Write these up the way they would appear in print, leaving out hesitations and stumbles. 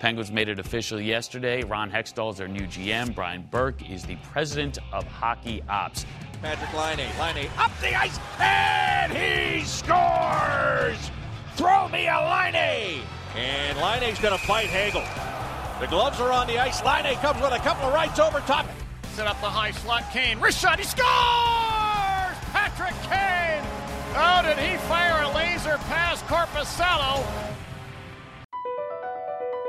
Penguins made it official yesterday. Ron Hextall is their new GM. Brian Burke is the president of hockey ops. Patrik Laine up the ice, and he scores! Throw me a Laine! And Laine's going to fight Hagel. The gloves are on the ice. Laine comes with a couple of rights over top. Set up the high slot. Kane, wrist shot, he scores! Patrick Kane! Oh, did he fire a laser past Korpisalo?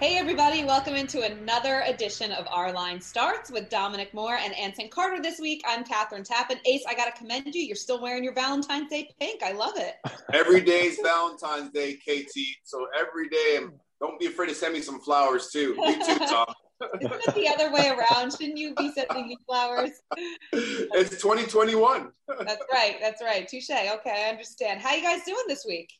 Hey everybody, welcome into another edition of Our Line Starts with Dominic Moore and Anson Carter this week. I'm Catherine Tappen. Ace, I got to commend you. You're still wearing your Valentine's Day pink. I love it. Every day's Valentine's Day, KT. So every day, don't be afraid to send me some flowers too. You too, Tom. Isn't it the other way around? Shouldn't you be sending me flowers? It's 2021. That's right. Touche. Okay, I understand. How you guys doing this week?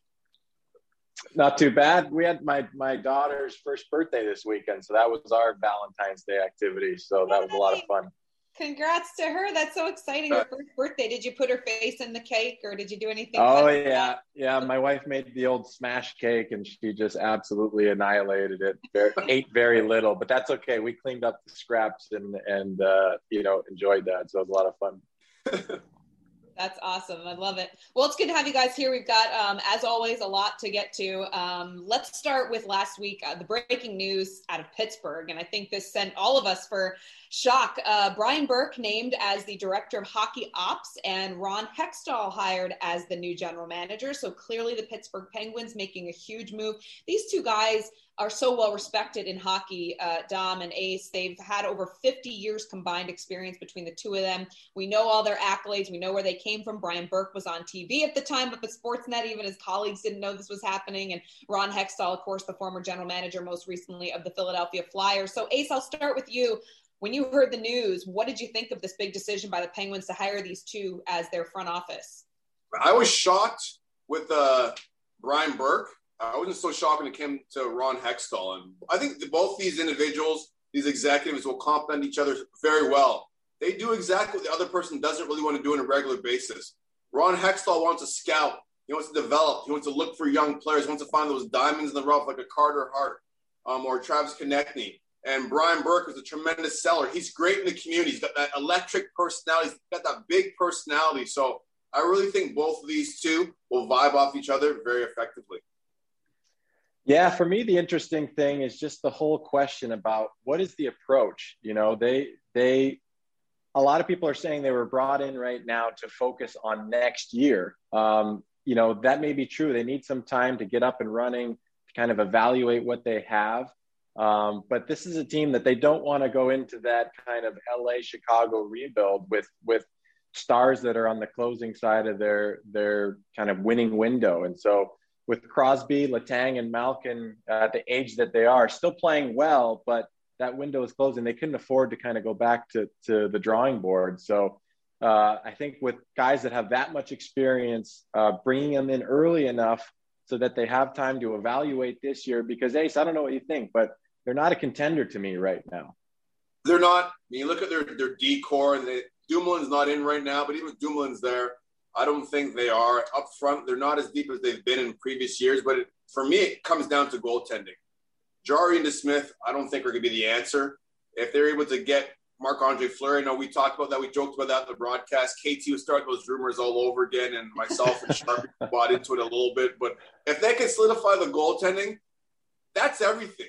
Not too bad. We had my daughter's first birthday this weekend, so that was our Valentine's Day activity. So that was a lot of fun. Congrats to her. That's so exciting. Her first birthday. Did you put her face in the cake or did you do anything? Oh, yeah. Yeah. My wife made the old smash cake and she just absolutely annihilated it. Ate very little, but that's okay. We cleaned up the scraps and enjoyed that. So it was a lot of fun. That's awesome. I love it. Well, it's good to have you guys here. We've got, as always, a lot to get to. Let's start with last week, the breaking news out of Pittsburgh. And I think this sent all of us for shock. Brian Burke named as the director of hockey ops and Ron Hextall hired as the new general manager. So clearly the Pittsburgh Penguins making a huge move. These two guys are so well respected in hockey, Dom and Ace. They've had over 50 years combined experience between the two of them. We know all their accolades. We know where they came from. Brian Burke was on TV at the time up at Sportsnet. Even his colleagues didn't know this was happening. And Ron Hextall, of course, the former general manager, most recently of the Philadelphia Flyers. So Ace, I'll start with you. When you heard the news, what did you think of this big decision by the Penguins to hire these two as their front office? I was shocked with Brian Burke. I wasn't so shocked when it came to Ron Hextall. And I think that both these individuals, these executives, will complement each other very well. They do exactly what the other person doesn't really want to do on a regular basis. Ron Hextall wants to scout. He wants to develop. He wants to look for young players. He wants to find those diamonds in the rough like a Carter Hart or Travis Konechny. And Brian Burke is a tremendous seller. He's great in the community. He's got that electric personality. He's got that big personality. So I really think both of these two will vibe off each other very effectively. Yeah, for me, the interesting thing is just the whole question about what is the approach? You know, they a lot of people are saying they were brought in right now to focus on next year. You know, that may be true. They need some time to get up and running, to kind of evaluate what they have. But this is a team that they don't want to go into that kind of LA, Chicago rebuild with stars that are on the closing side of their kind of winning window. And so with Crosby, Letang, and Malkin at the age that they are, still playing well, but that window is closing. They couldn't afford to kind of go back to the drawing board. So I think with guys that have that much experience, bringing them in early enough so that they have time to evaluate this year, because Ace, I don't know what you think, but they're not a contender to me right now. They're not. I mean, you look at their decor, and Dumoulin's not in right now, but even if Dumoulin's there, I don't think they are. Up front, they're not as deep as they've been in previous years, but for me, it comes down to goaltending. Jarry and DeSmith, I don't think are going to be the answer. If they're able to get Marc-Andre Fleury, I know we talked about that, we joked about that in the broadcast. KT was starting those rumors all over again, and myself and Sharpie bought into it a little bit. But if they can solidify the goaltending, that's everything.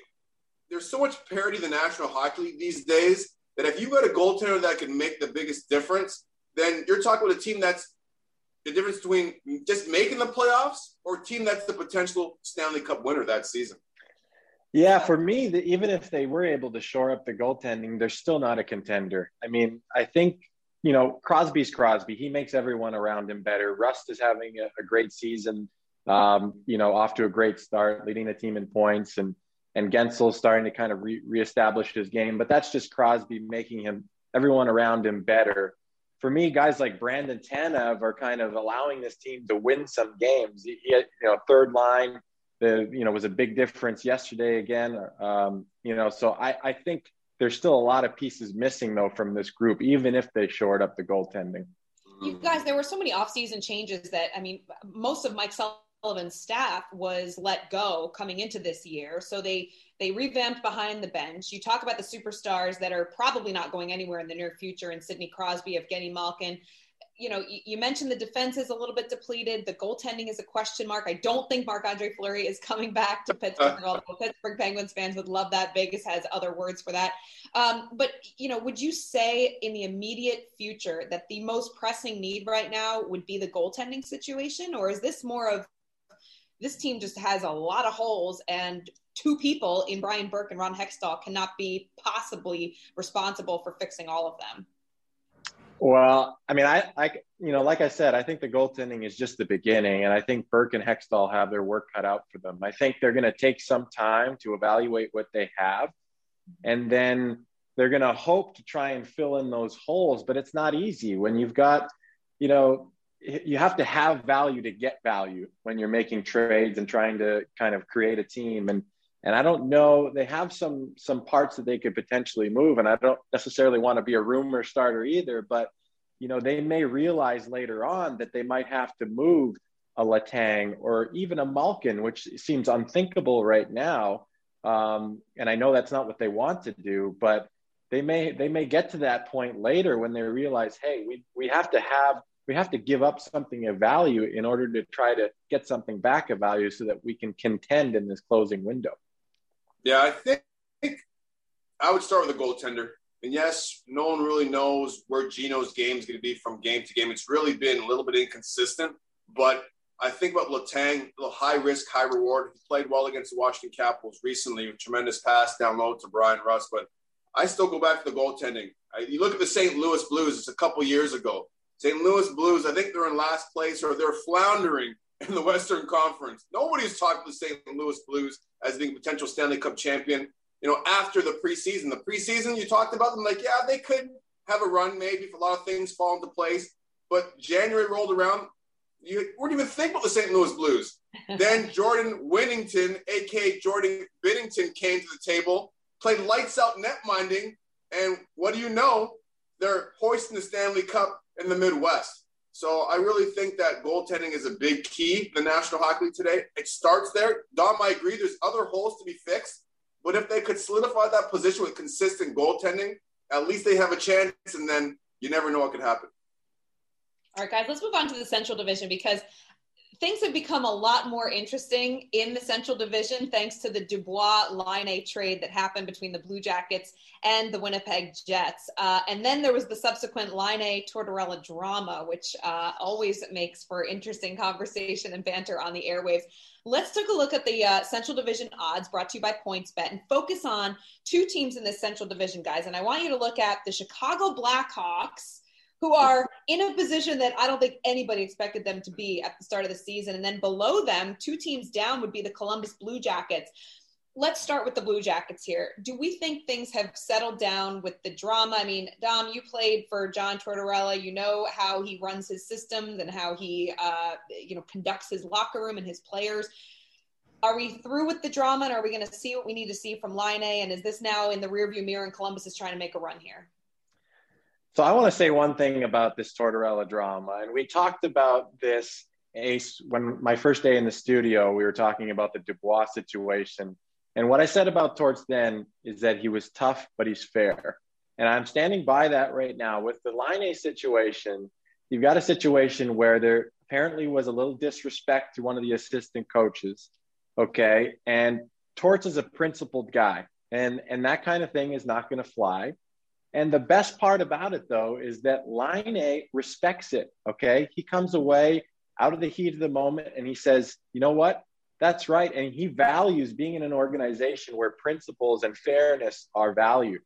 There's so much parity in the National Hockey League these days that if you got a goaltender that can make the biggest difference, then you're talking about a team that's the difference between just making the playoffs or a team that's the potential Stanley Cup winner that season. Yeah, for me, even if they were able to shore up the goaltending, they're still not a contender. I mean, I think, you know, Crosby's Crosby. He makes everyone around him better. Rust is having a great season, off to a great start, leading the team in points. And and Gensel's starting to kind of reestablish his game, but that's just Crosby making him, everyone around him, better. For me, guys like Brandon Tanev are kind of allowing this team to win some games. He had, third line, was a big difference yesterday again. So I think there's still a lot of pieces missing though from this group, even if they shored up the goaltending. You guys, there were so many offseason changes that, most of Mike Sullivan's staff was let go coming into this year. So they revamped behind the bench. You talk about the superstars that are probably not going anywhere in the near future in Sidney Crosby, Evgeny Malkin. You mentioned the defense is a little bit depleted. The goaltending is a question mark. I don't think Marc-Andre Fleury is coming back to Pittsburgh, although Pittsburgh Penguins fans would love that. Vegas has other words for that. But would you say in the immediate future that the most pressing need right now would be the goaltending situation? Or is this more of this team just has a lot of holes and two people in Brian Burke and Ron Hextall cannot be possibly responsible for fixing all of them? Well, like I said, I think the goaltending is just the beginning, and I think Burke and Hextall have their work cut out for them. I think they're going to take some time to evaluate what they have, and then they're going to hope to try and fill in those holes, but it's not easy when you've got, you have to have value to get value when you're making trades and trying to kind of create a team. And I don't know, they have some parts that they could potentially move, and I don't necessarily want to be a rumor starter either, but, they may realize later on that they might have to move a Letang or even a Malkin, which seems unthinkable right now. And I know that's not what they want to do, but they may get to that point later when they realize, hey, we have to give up something of value in order to try to get something back of value so that we can contend in this closing window. Yeah, I think I would start with a goaltender. And yes, no one really knows where Gino's game is going to be from game to game. It's really been a little bit inconsistent. But I think about Letang, the high risk, high reward. He played well against the Washington Capitals recently, with tremendous pass down low to Brian Rust. But I still go back to the goaltending. You look at the St. Louis Blues, it's a couple years ago. St. Louis Blues, I think they're in last place or they're floundering in the Western Conference. Nobody's talked to the St. Louis Blues as the potential Stanley Cup champion, after the preseason. The preseason, you talked about them like, yeah, they could have a run maybe if a lot of things fall into place. But January rolled around, you wouldn't even think about the St. Louis Blues. Then Jordan Binnington, a.k.a. Jordan Binnington, came to the table, played lights out netminding, and what do you know? They're hoisting the Stanley Cup in the Midwest. So I really think that goaltending is a big key in the National Hockey League today. It starts there. Dom, I agree, there's other holes to be fixed, but if they could solidify that position with consistent goaltending, at least they have a chance, and then you never know what could happen. All right, guys, let's move on to the Central Division, because things have become a lot more interesting in the Central Division thanks to the Dubois-Laine trade that happened between the Blue Jackets and the Winnipeg Jets. And then there was the subsequent Laine-Tortorella drama, which always makes for interesting conversation and banter on the airwaves. Let's take a look at the Central Division odds brought to you by PointsBet and focus on two teams in this Central Division, guys. And I want you to look at the Chicago Blackhawks, who are in a position that I don't think anybody expected them to be at the start of the season. And then below them, two teams down, would be the Columbus Blue Jackets. Let's start with the Blue Jackets here. Do we think things have settled down with the drama? Dom, you played for John Tortorella. You know how he runs his systems and how he, conducts his locker room and his players. Are we through with the drama, and are we going to see what we need to see from Laine? And is this now in the rearview mirror, and Columbus is trying to make a run here? So I want to say one thing about this Tortorella drama, and we talked about this when my first day in the studio, we were talking about the Dubois situation. And what I said about Torts then is that he was tough, but he's fair. And I'm standing by that right now. With the Laine situation, you've got a situation where there apparently was a little disrespect to one of the assistant coaches. Okay. And Torts is a principled guy, and that kind of thing is not going to fly. And the best part about it, though, is that Laine respects it, okay? He comes away out of the heat of the moment, and he says, you know what? That's right. And he values being in an organization where principles and fairness are valued.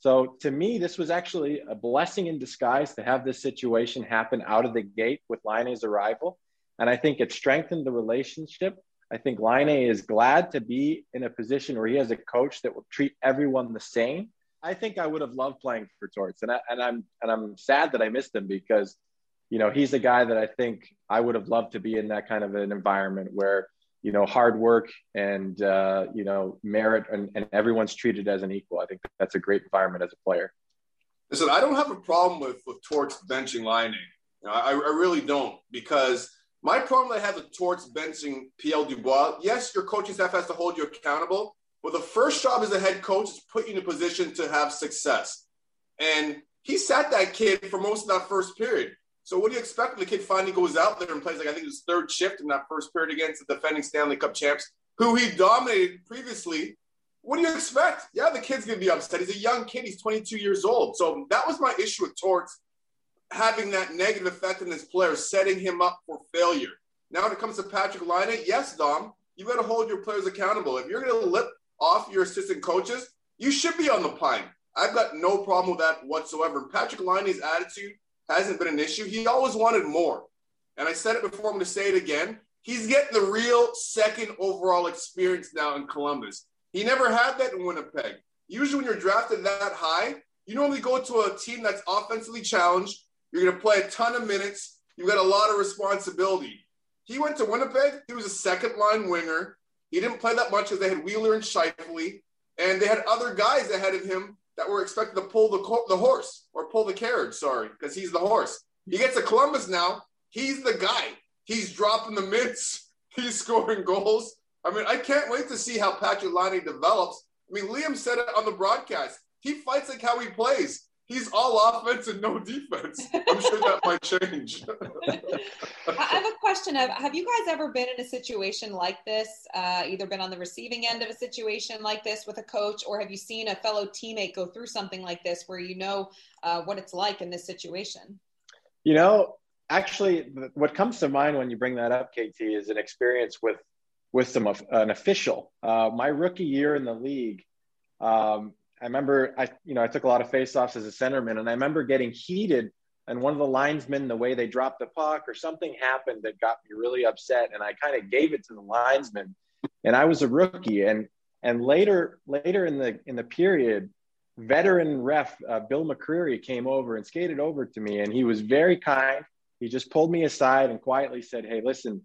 So to me, this was actually a blessing in disguise to have this situation happen out of the gate with Laine's arrival. And I think it strengthened the relationship. I think Laine is glad to be in a position where he has a coach that will treat everyone the same. I think I would have loved playing for Torts, and I'm sad that I missed him because, you know, he's a guy that I think I would have loved to be in that kind of an environment where, you know, hard work and, you know, merit and everyone's treated as an equal. I think that's a great environment as a player. Listen, I don't have a problem with Torts benching Laine. You know, I really don't, because my problem that I have with Torts benching Pierre-Luc Dubois, yes, your coaching staff has to hold you accountable, but the first job as a head coach is put you in a position to have success. And he sat that kid for most of that first period. So what do you expect when the kid finally goes out there and plays, like I think it was third shift in that first period against the defending Stanley Cup champs, who he dominated previously? What do you expect? Yeah, the kid's going to be upset. He's a young kid. He's 22 years old. So that was my issue with Torts, having that negative effect on this player, setting him up for failure. Now when it comes to Patrik Laine, yes, Dom, you got to hold your players accountable. If you're going to lip off your assistant coaches, you should be on the pine. I've got no problem with that whatsoever. Patrik Laine's attitude hasn't been an issue. He always wanted more. And I said it before, I'm going to say it again. He's getting the real second overall experience now in Columbus. He never had that in Winnipeg. Usually when you're drafted that high, you normally go to a team that's offensively challenged. You're going to play a ton of minutes. You've got a lot of responsibility. He went to Winnipeg. He was a second-line winger. He didn't play that much because they had Wheeler and Shifley, and they had other guys ahead of him that were expected to pull the horse, or pull the carriage, sorry, because he's the horse. He gets to Columbus now. He's the guy. He's dropping the mitts. He's scoring goals. I mean, I can't wait to see how Patrik Laine develops. I mean, Liam said it on the broadcast. He fights like how he plays. He's all offense and no defense. I'm sure that might change. I have a question of, have you guys ever been in a situation like this, either been on the receiving end of a situation like this with a coach, or have you seen a fellow teammate go through something like this where you know what it's like in this situation? You know, actually, what comes to mind when you bring that up, KT, is an experience with an official. My rookie year in the league, I remember I took a lot of faceoffs as a centerman, and I remember getting heated, and one of the linesmen, the way they dropped the puck or something happened that got me really upset, and I kind of gave it to the linesman, and I was a rookie. And later in the period, veteran ref Bill McCreary came over and skated over to me, and he was very kind. He just pulled me aside and quietly said, "Hey, listen,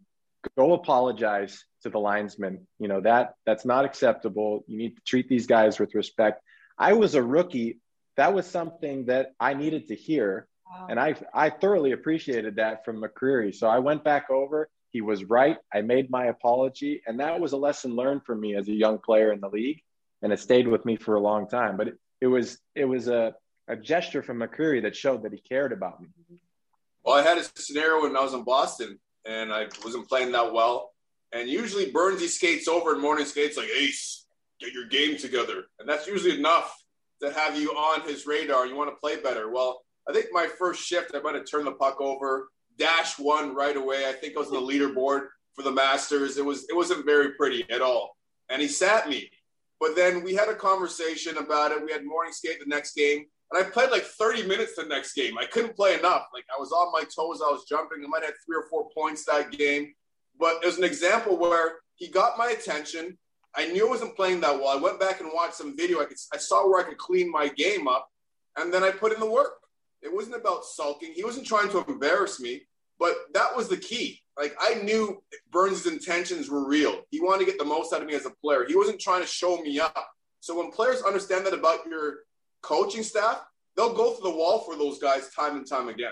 go apologize to the linesman. You know, that's not acceptable. You need to treat these guys with respect." I was a rookie. That was something that I needed to hear. Wow. And I thoroughly appreciated that from McCreary. So I went back over. He was right. I made my apology. And that was a lesson learned for me as a young player in the league. And it stayed with me for a long time. But it was a gesture from McCreary that showed that he cared about me. Well, I had a scenario when I was in Boston, and I wasn't playing that well. And usually Bernsey skates over and morning skates like, "Ace, get your game together," and that's usually enough to have you on his radar. You want to play better. Well, I think my first shift, I might have turned the puck over, dash one right away. I think I was on the leaderboard for the Masters. It wasn't very pretty at all, and he sat me. But then we had a conversation about it. We had morning skate the next game, and I played like 30 minutes the next game. I couldn't play enough. Like, I was on my toes. I was jumping. I might have had 3 or 4 points that game, but it was an example where he got my attention. I knew I wasn't playing that well. I went back and watched some video. I saw where I could clean my game up, and then I put in the work. It wasn't about sulking. He wasn't trying to embarrass me, but that was the key. Like, I knew Burns' intentions were real. He wanted to get the most out of me as a player. He wasn't trying to show me up. So when players understand that about your coaching staff, they'll go through the wall for those guys time and time again.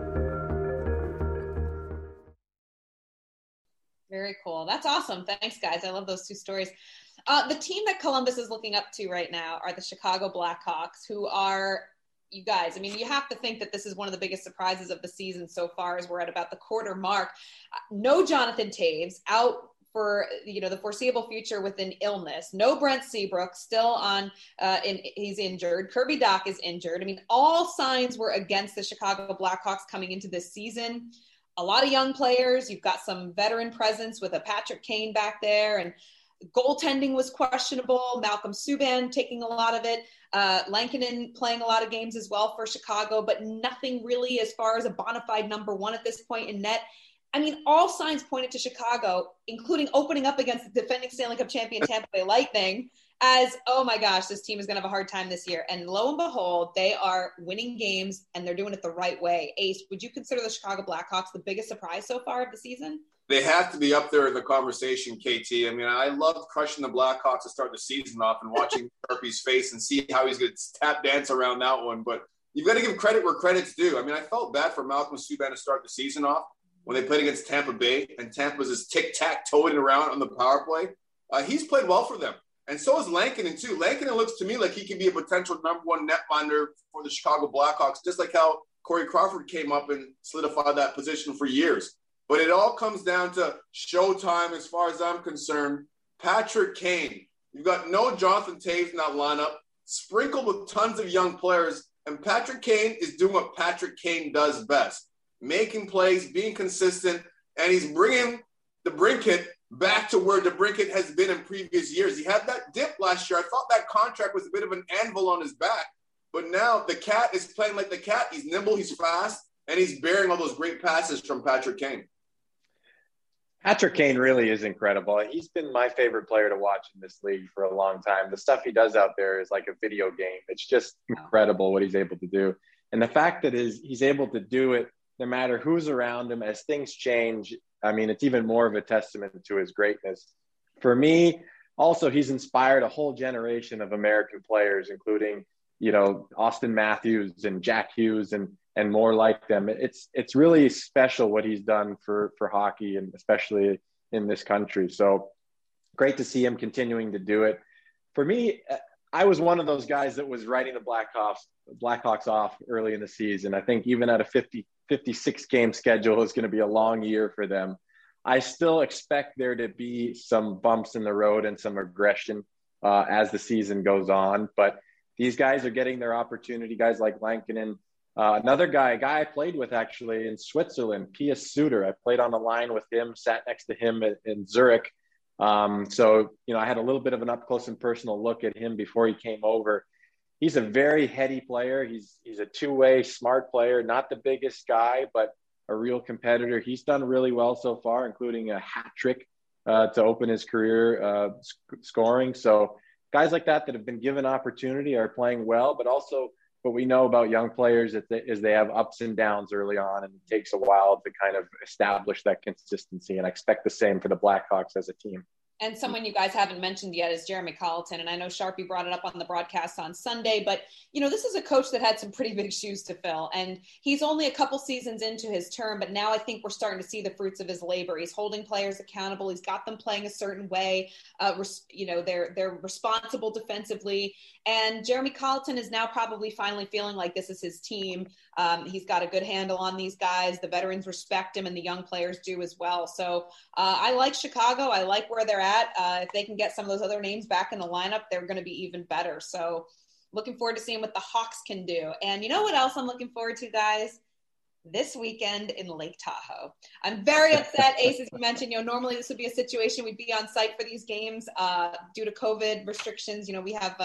Very cool. That's awesome. Thanks, guys. I love those two stories. The team that Columbus is looking up to right now are the Chicago Blackhawks, who are, you guys, I mean, you have to think that this is one of the biggest surprises of the season so far, as we're at about the quarter mark. No Jonathan Toews, out for, you know, the foreseeable future with an illness. No Brent Seabrook, still on, he's injured. Kirby Doc is injured. I mean, all signs were against the Chicago Blackhawks coming into this season. A lot of young players. You've got some veteran presence with a Patrick Kane back there, and goaltending was questionable. Malcolm Subban taking a lot of it. Lankinen playing a lot of games as well for Chicago, but nothing really as far as a bona fide number one at this point in net. I mean, all signs pointed to Chicago, including opening up against the defending Stanley Cup champion Tampa Bay Lightning as, oh my gosh, this team is going to have a hard time this year. And lo and behold, they are winning games, and they're doing it the right way. Ace, would you consider the Chicago Blackhawks the biggest surprise so far of the season? They have to be up there in the conversation, KT. I mean, I loved crushing the Blackhawks to start the season off and watching Sharpie's face and see how he's going to tap dance around that one. But you've got to give credit where credit's due. I mean, I felt bad for Malcolm Subban to start the season off when they played against Tampa Bay, and Tampa was just tic-tac-toeing around on the power play. He's played well for them. And so is Lankinen, too. Lankinen looks to me like he could be a potential number one netminder for the Chicago Blackhawks, just like how Corey Crawford came up and solidified that position for years. But it all comes down to showtime as far as I'm concerned. Patrick Kane. You've got no Jonathan Toews in that lineup, sprinkled with tons of young players. And Patrick Kane is doing what Patrick Kane does best, making plays, being consistent. And he's bringing DeBrincat back to where DeBrincat has been in previous years. He had that dip last year. I thought that contract was a bit of an anvil on his back. But now the cat is playing like the cat. He's nimble, he's fast, and he's bearing all those great passes from Patrick Kane. Patrick Kane really is incredible. He's been my favorite player to watch in this league for a long time. The stuff he does out there is like a video game. It's just incredible what he's able to do. And the fact that he's able to do it no matter who's around him, as things change, I mean, it's even more of a testament to his greatness. For me, also, he's inspired a whole generation of American players, including, you know, Austin Matthews and Jack Hughes and more like them. It's really special what he's done for hockey, and especially in this country. So great to see him continuing to do it. For me, I was one of those guys that was writing the Blackhawks off early in the season. I think even at a 56 game schedule is going to be a long year for them. I still expect there to be some bumps in the road and some aggression as the season goes on, but these guys are getting their opportunity. Guys like Lankinen. Another guy, a guy I played with actually in Switzerland, Pia Suter. I played on the line with him, sat next to him in Zurich. So, you know, I had a little bit of an up-close and personal look at him before he came over. He's a very heady player. He's a two-way smart player, not the biggest guy, but a real competitor. He's done really well so far, including a hat trick to open his career scoring. So guys like that have been given opportunity are playing well, but also what we know about young players is they have ups and downs early on, and it takes a while to kind of establish that consistency. And I expect the same for the Blackhawks as a team. And someone you guys haven't mentioned yet is Jeremy Colliton. And I know Sharpie brought it up on the broadcast on Sunday, but, you know, this is a coach that had some pretty big shoes to fill. And he's only a couple seasons into his term, but now I think we're starting to see the fruits of his labor. He's holding players accountable. He's got them playing a certain way. You know, they're responsible defensively. And Jeremy Colliton is now probably finally feeling like this is his team. He's got a good handle on these guys. The veterans respect him, and the young players do as well. So I like Chicago. I like where they're at. If they can get some of those other names back in the lineup, they're going to be even better. So looking forward to seeing what the Hawks can do. And you know what else I'm looking forward to, guys? This weekend in Lake Tahoe. I'm very upset, Ace, as you mentioned. You know, normally this would be a situation we'd be on site for these games due to COVID restrictions. You know, we have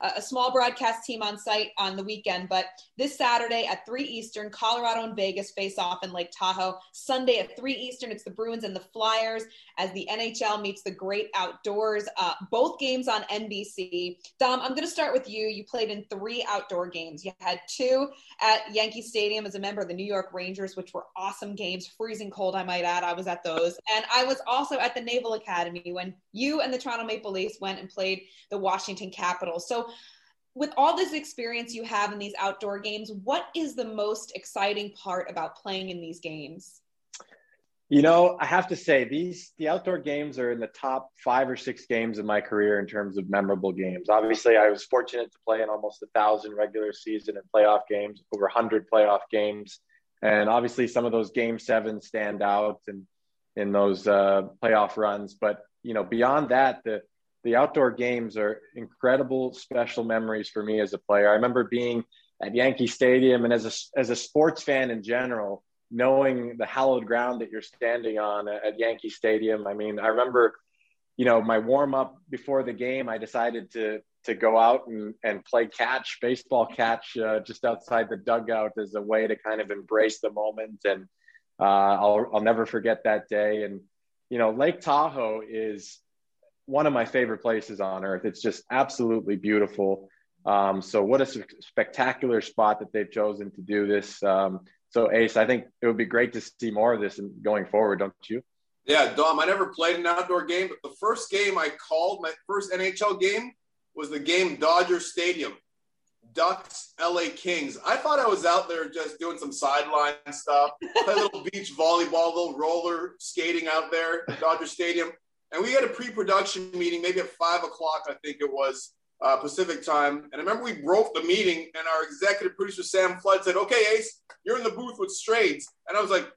a small broadcast team on site on the weekend, but this Saturday at 3 Eastern, Colorado and Vegas face off in Lake Tahoe. Sunday at 3 Eastern, it's the Bruins and the Flyers as the NHL meets the great outdoors. Both games on NBC. Dom, I'm going to start with you. You played in 3 outdoor games. You had 2 at Yankee Stadium as a member of the New York York Rangers, which were awesome games, freezing cold, I might add. I was at those. And I was also at the Naval Academy when you and the Toronto Maple Leafs went and played the Washington Capitals. So with all this experience you have in these outdoor games, what is the most exciting part about playing in these games? You know, I have to say the outdoor games are in the top 5 or 6 games of my career in terms of memorable games. Obviously, I was fortunate to play in almost 1,000 regular season and playoff games, over 100 playoff games. And obviously some of those Game 7s stand out and in those playoff runs. But, you know, beyond that, the outdoor games are incredible, special memories for me as a player. I remember being at Yankee Stadium and as a sports fan in general, knowing the hallowed ground that you're standing on at Yankee Stadium. I mean, I remember, you know, my warm up before the game, I decided to go out and play catch, baseball catch, just outside the dugout as a way to kind of embrace the moment. And I'll never forget that day. And, you know, Lake Tahoe is one of my favorite places on earth. It's just absolutely beautiful. So what a spectacular spot that they've chosen to do this. So, Ace, I think it would be great to see more of this going forward, don't you? Yeah, Dom, I never played an outdoor game, but the first game I called, my first NHL game, was the game Dodger Stadium, Ducks, LA Kings. I thought I was out there just doing some sideline stuff, a little beach volleyball, a little roller skating out there at Dodger Stadium. And we had a pre-production meeting, maybe at 5 o'clock, I think it was, Pacific time. And I remember we broke the meeting and our executive producer, Sam Flood, said, "Okay, Ace, you're in the booth with Strades." And I was like,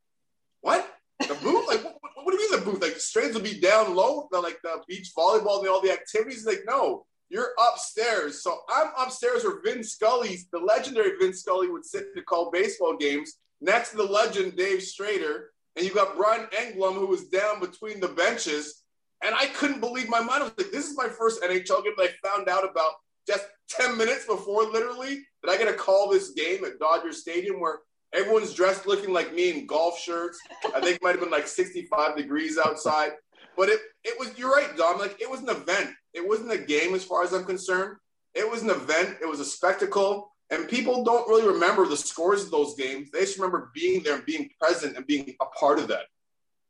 "What? The booth? Like, what do you mean the booth? Like, Strades will be down low, like the beach volleyball and all the activities." Like, "No, you're upstairs." So I'm upstairs where Vin Scully, the legendary Vin Scully, would sit to call baseball games next to the legend, Dave Strader. And you got Brian Engblom, who was down between the benches. And I couldn't believe my mind. I was like, this is my first NHL game that I found out about just 10 minutes before, literally, that I got to call this game at Dodger Stadium where everyone's dressed looking like me in golf shirts. I think it might have been like 65 degrees outside. But it was, you're right, Dom, like it was an event. It wasn't a game as far as I'm concerned. It was an event. It was a spectacle. And people don't really remember the scores of those games. They just remember being there and being present and being a part of that.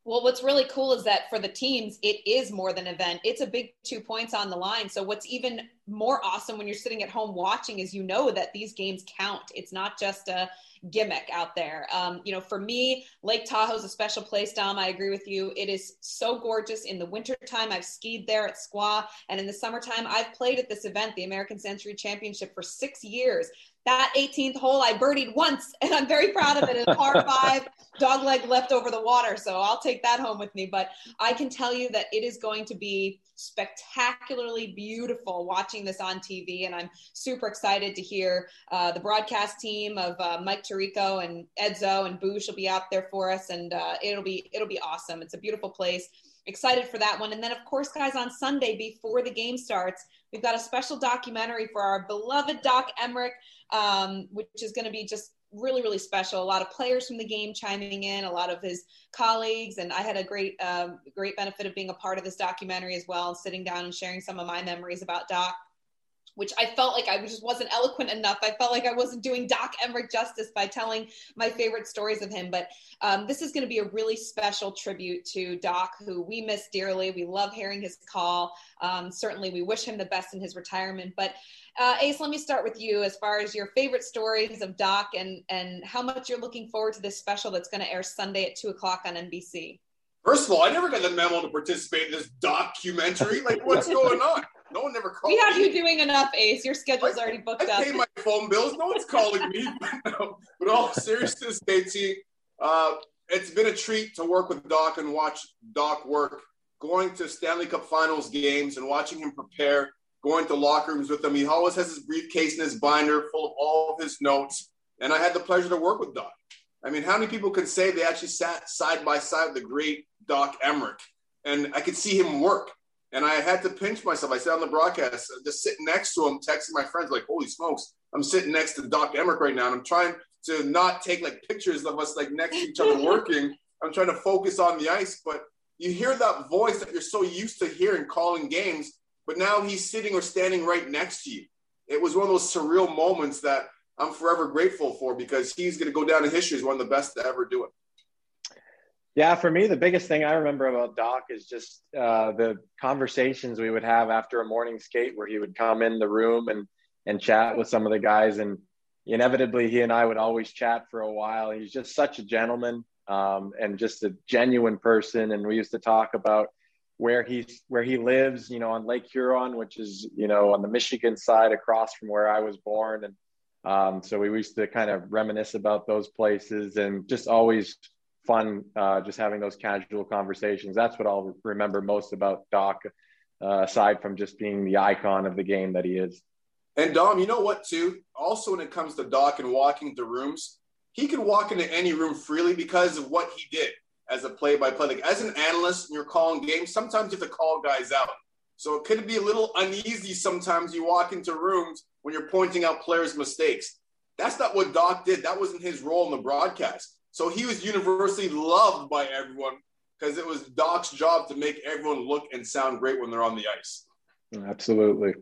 Well, what's really cool is that for the teams, it is more than an event. It's a big 2 points on the line. So what's even more awesome when you're sitting at home watching is you know that these games count. It's not just a gimmick out there. You know, for me, Lake Tahoe is a special place, Dom. I agree with you. It is so gorgeous in the wintertime. I've skied there at Squaw. And in the summertime, I've played at this event, the American Century Championship, for 6 years. That 18th hole, I birdied once, and I'm very proud of it. It's par 5, dog leg left over the water, so I'll take that home with me. But I can tell you that it is going to be spectacularly beautiful watching this on TV, and I'm super excited to hear the broadcast team of Mike Tirico and Edzo and Boosh will be out there for us, and it'll be awesome. It's a beautiful place. Excited for that one. And then, of course, guys, on Sunday before the game starts, we've got a special documentary for our beloved Doc Emrick, which is going to be just really, really special. A lot of players from the game chiming in, a lot of his colleagues. And I had a great benefit of being a part of this documentary as well, sitting down and sharing some of my memories about Doc, which I felt like I just wasn't eloquent enough. I felt like I wasn't doing Doc Emrick justice by telling my favorite stories of him. But this is going to be a really special tribute to Doc, who we miss dearly. We love hearing his call. Certainly, we wish him the best in his retirement. But Ace, let me start with you as far as your favorite stories of Doc and how much you're looking forward to this special that's going to air Sunday at 2 o'clock on NBC. First of all, I never got the memo to participate in this documentary. Like, what's going on? No one ever called me. We have you doing enough, Ace. Your schedule's already booked up. I pay my phone bills. No one's calling me. But all seriousness, KT, it's been a treat to work with Doc and watch Doc work. Going to Stanley Cup Finals games and watching him prepare, going to locker rooms with him. He always has his briefcase and his binder full of all of his notes. And I had the pleasure to work with Doc. I mean, how many people can say they actually sat side by side with the great Doc Emrick? And I could see him work. And I had to pinch myself. I sat on the broadcast, just sitting next to him, texting my friends, like, holy smokes, I'm sitting next to Doc Emrick right now. And I'm trying to not take, like, pictures of us, like, next to each other working. I'm trying to focus on the ice. But you hear that voice that you're so used to hearing calling games, but now he's sitting or standing right next to you. It was one of those surreal moments that I'm forever grateful for, because he's going to go down in history as one of the best to ever do it. Yeah, for me, the biggest thing I remember about Doc is just the conversations we would have after a morning skate, where he would come in the room and chat with some of the guys. And inevitably, he and I would always chat for a while. He's just such a gentleman and just a genuine person. And we used to talk about where he lives, on Lake Huron, which is, on the Michigan side across from where I was born. And so we used to kind of reminisce about those places, and just always fun, just having those casual conversations. That's what I'll remember most about Doc, aside from just being the icon of the game that he is. And Dom, you know what too? Also, when it comes to Doc and walking the rooms, he could walk into any room freely because of what he did as a play-by-play. Like, as an analyst and you're calling games, sometimes you have to call guys out. So it could be a little uneasy sometimes you walk into rooms when you're pointing out players' mistakes. That's not what Doc did. That wasn't his role in the broadcast. So he was universally loved by everyone because it was Doc's job to make everyone look and sound great when they're on the ice. Absolutely.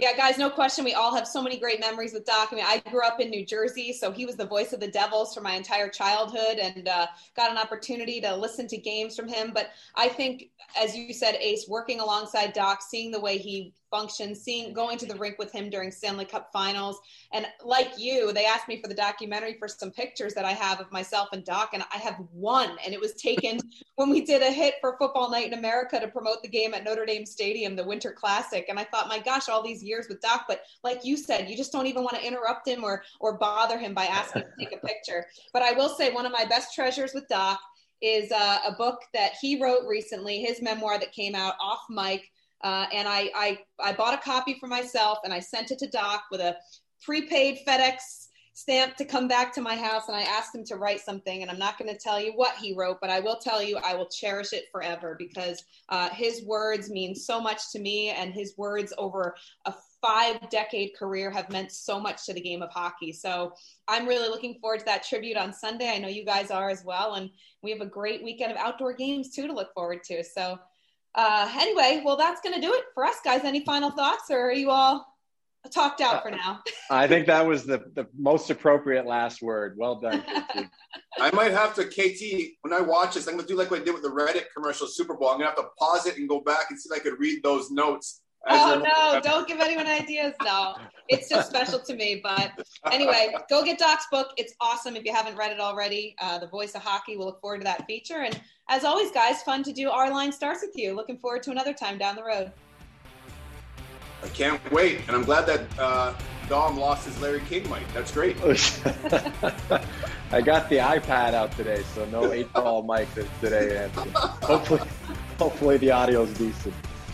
Yeah, guys, no question. We all have so many great memories with Doc. I mean, I grew up in New Jersey, so he was the voice of the Devils for my entire childhood, and got an opportunity to listen to games from him. But I think, as you said, Ace, working alongside Doc, seeing the way he functions, going to the rink with him during Stanley Cup finals. And like you, they asked me for the documentary for some pictures that I have of myself and Doc, and I have one, and it was taken when we did a hit for Football Night in America to promote the game at Notre Dame Stadium, the Winter Classic. And I thought, my gosh, all these years with Doc, but like you said, you just don't even want to interrupt him or bother him by asking to take a picture. But I will say, one of my best treasures with Doc is a book that he wrote recently, his memoir that came out off mic. And I bought a copy for myself, and I sent it to Doc with a prepaid FedEx stamp to come back to my house. And I asked him to write something, and I'm not going to tell you what he wrote, but I will tell you, I will cherish it forever, because his words mean so much to me, and his words over a 5-decade career have meant so much to the game of hockey. So I'm really looking forward to that tribute on Sunday. I know you guys are as well. And we have a great weekend of outdoor games too to look forward to. So anyway, well, that's going to do it for us, guys. Any final thoughts, or are you all talked out for now? I think that was the most appropriate last word. Well done, KT. I might have to, KT, when I watch this, I'm going to do like what I did with the Reddit commercial Super Bowl. I'm going to have to pause it and go back and see if I could read those notes. Oh, no, don't give anyone ideas. No, it's just special to me. But anyway, go get Doc's book. It's awesome if you haven't read it already. The Voice of Hockey. We'll look forward to that feature. And as always, guys, fun to do Our Line Starts With You. Looking forward to another time down the road. I can't wait. And I'm glad that Dom lost his Larry King mic. That's great. I got the iPad out today, so no 8-ball mic today, Anthony. Hopefully the audio's decent.